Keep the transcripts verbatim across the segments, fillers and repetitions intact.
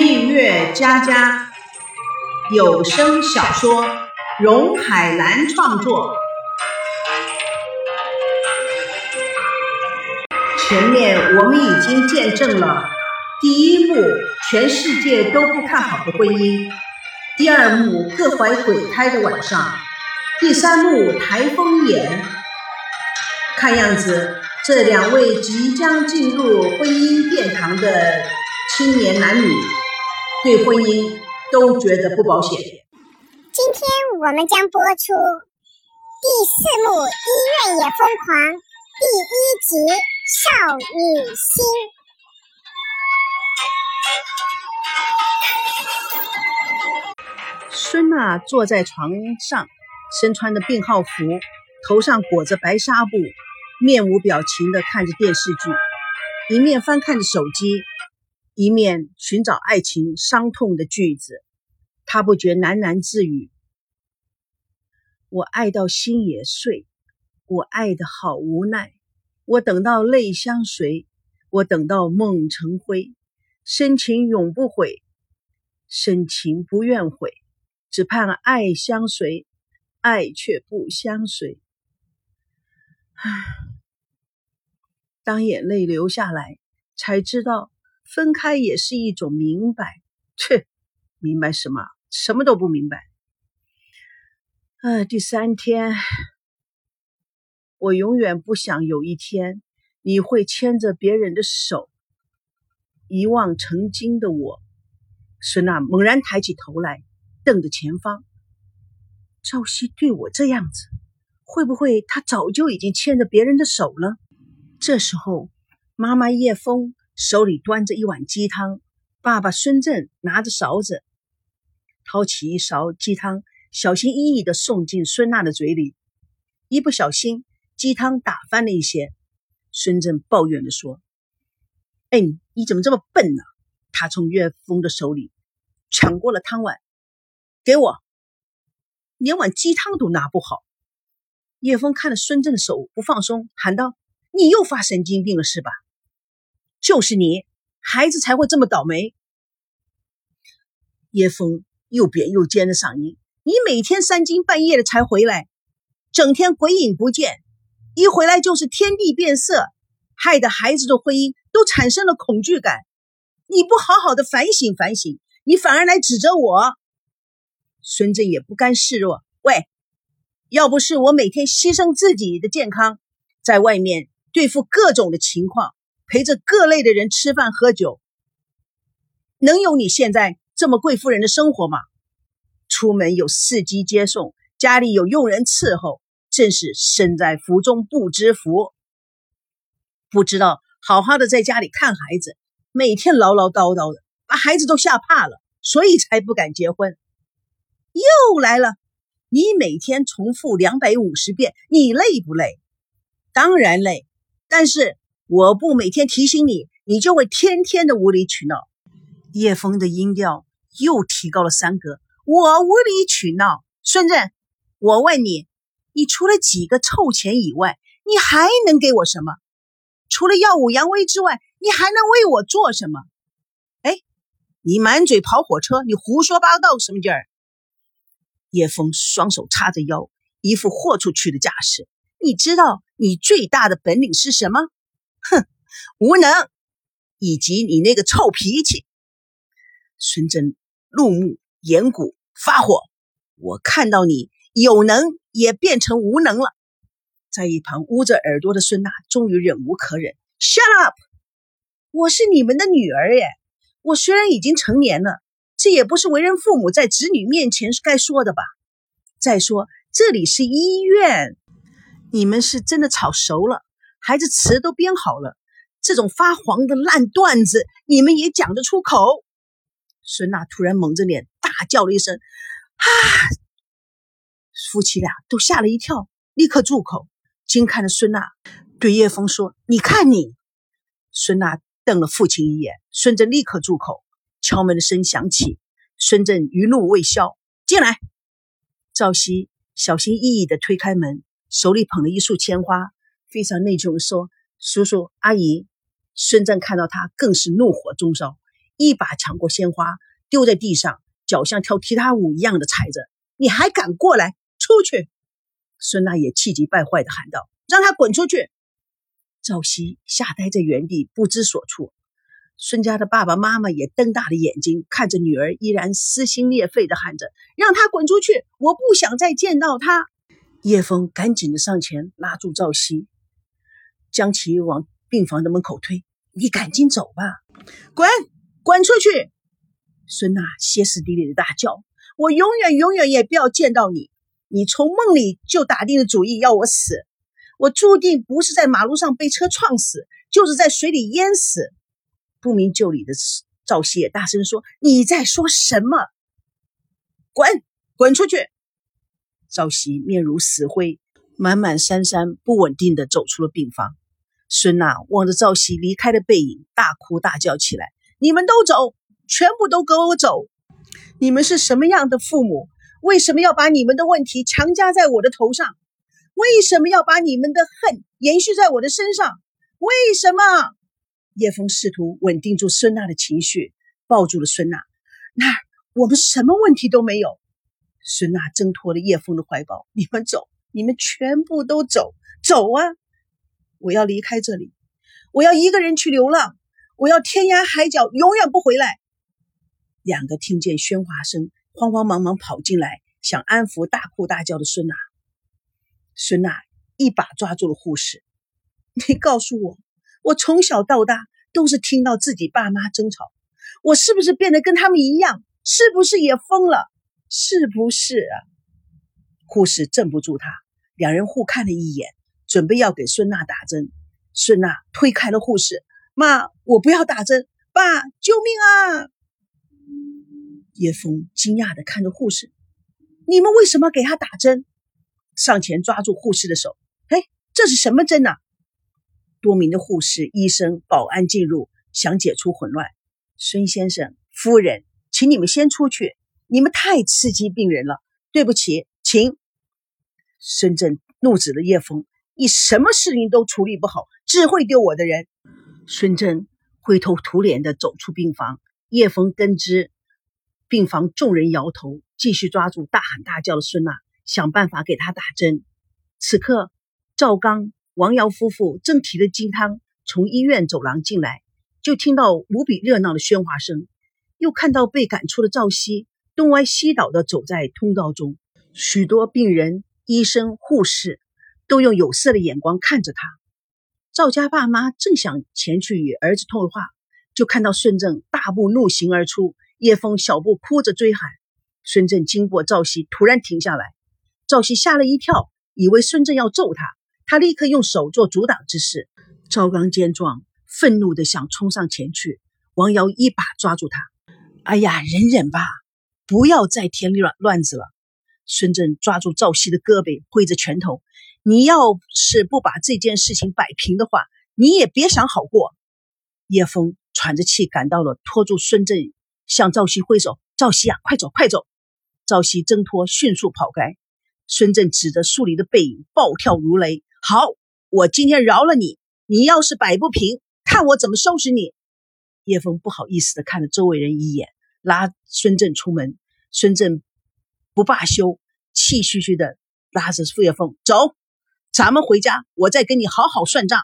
蜜月佳佳有声小说，荣海兰创作。前面我们已经见证了第一幕全世界都不看好的婚姻，第二幕各怀鬼胎的晚上，第三幕台风眼。看样子这两位即将进入婚姻殿堂的青年男女对婚姻都觉得不保险。今天我们将播出第四幕医院也疯狂第一集少女心。孙娜坐在床上，身穿的病号服，头上裹着白纱布，面无表情地看着电视剧，一面翻看着手机，一面寻找爱情伤痛的句子。她不觉喃喃自语：我爱到心也碎，我爱得好无奈，我等到泪相随，我等到梦成灰，深情永不悔，深情不愿悔，只盼爱相随，爱却不相随。当眼泪流下来，才知道分开也是一种明白。切，明白什么？什么都不明白。呃，第三天，我永远不想有一天你会牵着别人的手，遗忘曾经的我。孙娜猛然抬起头来，瞪着前方。赵熙对我这样子，会不会他早就已经牵着别人的手了？这时候，妈妈叶枫手里端着一碗鸡汤，爸爸孙正拿着勺子，掏起一勺鸡汤，小心翼翼地送进孙娜的嘴里。一不小心，鸡汤打翻了一些。孙正抱怨地说：哎，你怎么这么笨呢？他从岳峰的手里抢过了汤碗，给我，连碗鸡汤都拿不好。叶枫看着孙正的手不放松，喊道：你又发神经病了是吧？就是你，孩子才会这么倒霉。叶枫又扁又尖的嗓音：你每天三更半夜的才回来，整天鬼影不见，一回来就是天地变色，害得孩子的婚姻都产生了恐惧感。你不好好的反省反省，你反而来指责我。孙正也不甘示弱：喂，要不是我每天牺牲自己的健康，在外面对付各种的情况，陪着各类的人吃饭喝酒，能有你现在这么贵妇人的生活吗？出门有司机接送，家里有佣人伺候，真是身在福中不知福。不知道好好的在家里看孩子，每天唠唠叨叨的，把孩子都吓怕了，所以才不敢结婚。又来了，你每天重复两百五十遍，你累不累？当然累，但是我不每天提醒你，你就会天天的无理取闹。叶枫的音调又提高了三格：我无理取闹？孙正，我问你，你除了几个臭钱以外，你还能给我什么？除了耀武扬威之外，你还能为我做什么？哎，你满嘴跑火车，你胡说八道什么劲儿？叶枫双手叉着腰，一副豁出去的架势。你知道你最大的本领是什么？哼，无能，以及你那个臭脾气。孙正怒目掩骨，发火。我看到你有能也变成无能了。在一旁捂着耳朵的孙娜终于忍无可忍： Shut up！ 我是你们的女儿耶，我虽然已经成年了，这也不是为人父母在子女面前该说的吧？再说这里是医院，你们是真的吵熟了，孩子词都编好了，这种发黄的烂段子你们也讲得出口？孙娜突然蒙着脸大叫了一声：啊！夫妻俩都吓了一跳，立刻住口。惊看着孙娜对叶枫说：你看你。孙娜瞪了父亲一眼，孙正立刻住口。敲门的声响起，孙正余怒未消：进来。赵熙小心翼翼地推开门，手里捧了一束鲜花，非常内疚地说：叔叔阿姨。孙正看到他更是怒火中烧，一把抢过鲜花丢在地上，脚像跳踢踏舞一样的踩着。你还敢过来，出去！孙大爷气急败坏地喊道：让他滚出去！赵熙吓呆在原地不知所措。孙家的爸爸妈妈也瞪大了眼睛看着女儿，依然撕心裂肺地喊着：让他滚出去，我不想再见到他！叶枫赶紧地上前拉住赵熙，将其往病房的门口推。你赶紧走吧！滚，滚出去！孙娜歇斯底里的大叫：我永远永远也不要见到你！你从梦里就打定了主意要我死，我注定不是在马路上被车撞死，就是在水里淹死。不明就里的赵熙也大声说：你在说什么？滚，滚出去！赵熙面如死灰，满满姗姗不稳定地走出了病房。孙娜望着赵熙离开的背影，大哭大叫起来：你们都走，全部都给我走！你们是什么样的父母？为什么要把你们的问题强加在我的头上？为什么要把你们的恨延续在我的身上？为什么？叶枫试图稳定住孙娜的情绪，抱住了孙娜。那儿，我们什么问题都没有。孙娜挣脱了叶枫的怀抱：你们走，你们全部都走，走啊！我要离开这里，我要一个人去流浪，我要天涯海角，永远不回来。两个听见喧哗声，慌慌忙忙跑进来，想安抚大哭大叫的孙娜。孙娜一把抓住了护士：你告诉我，我从小到大都是听到自己爸妈争吵，我是不是变得跟他们一样？是不是也疯了？是不是啊？护士镇不住他，两人互看了一眼，准备要给孙娜打针。孙娜推开了护士：妈，我不要打针！爸，救命啊！叶枫惊讶地看着护士：你们为什么给他打针？上前抓住护士的手：哎，这是什么针啊？多名的护士、医生、保安进入，想解除混乱。孙先生、夫人，请你们先出去，你们太刺激病人了，对不起，请。孙正怒指了叶枫：你什么事情都处理不好，只会丢我的人！孙正灰头土脸地走出病房，叶枫跟之。病房众人摇头，继续抓住大喊大叫的孙娜，想办法给她打针。此刻，赵刚、王瑶夫妇正提着鸡汤从医院走廊进来，就听到无比热闹的喧哗声，又看到被赶出的赵熙东歪西倒地走在通道中。许多病人、医生、护士都用有色的眼光看着他。赵家爸妈正想前去与儿子通话，就看到孙正大步怒行而出，叶枫小步哭着追喊。孙正经过赵熙，突然停下来。赵熙吓了一跳，以为孙正要揍他，他立刻用手做阻挡之势。赵刚见状，愤怒地想冲上前去，王瑶一把抓住他：哎呀，忍忍吧，不要再添乱乱子了。孙正抓住赵熙的胳膊，挥着拳头：你要是不把这件事情摆平的话，你也别想好过。叶枫喘着气赶到了，拖住孙正向赵熙挥手：赵熙啊，快走快走！赵熙挣脱，迅速跑开。孙正指着树林的背影暴跳如雷：好，我今天饶了你，你要是摆不平，看我怎么收拾你！叶枫不好意思地看了周围人一眼，拉孙正出门。孙正不罢休，气吁吁地拉着叶枫：走，咱们回家，我再跟你好好算账。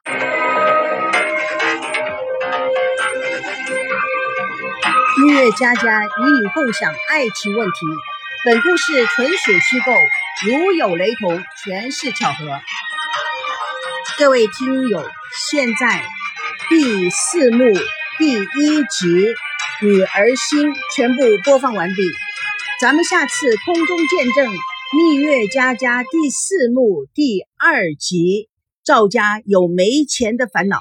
音乐家家与你共享爱情问题，本故事纯属虚构，如有雷同，全是巧合。各位听友，现在第四幕第一集《女儿心》全部播放完毕，咱们下次空中见证蜜月佳佳第四幕第二集《赵家有没钱的烦恼》。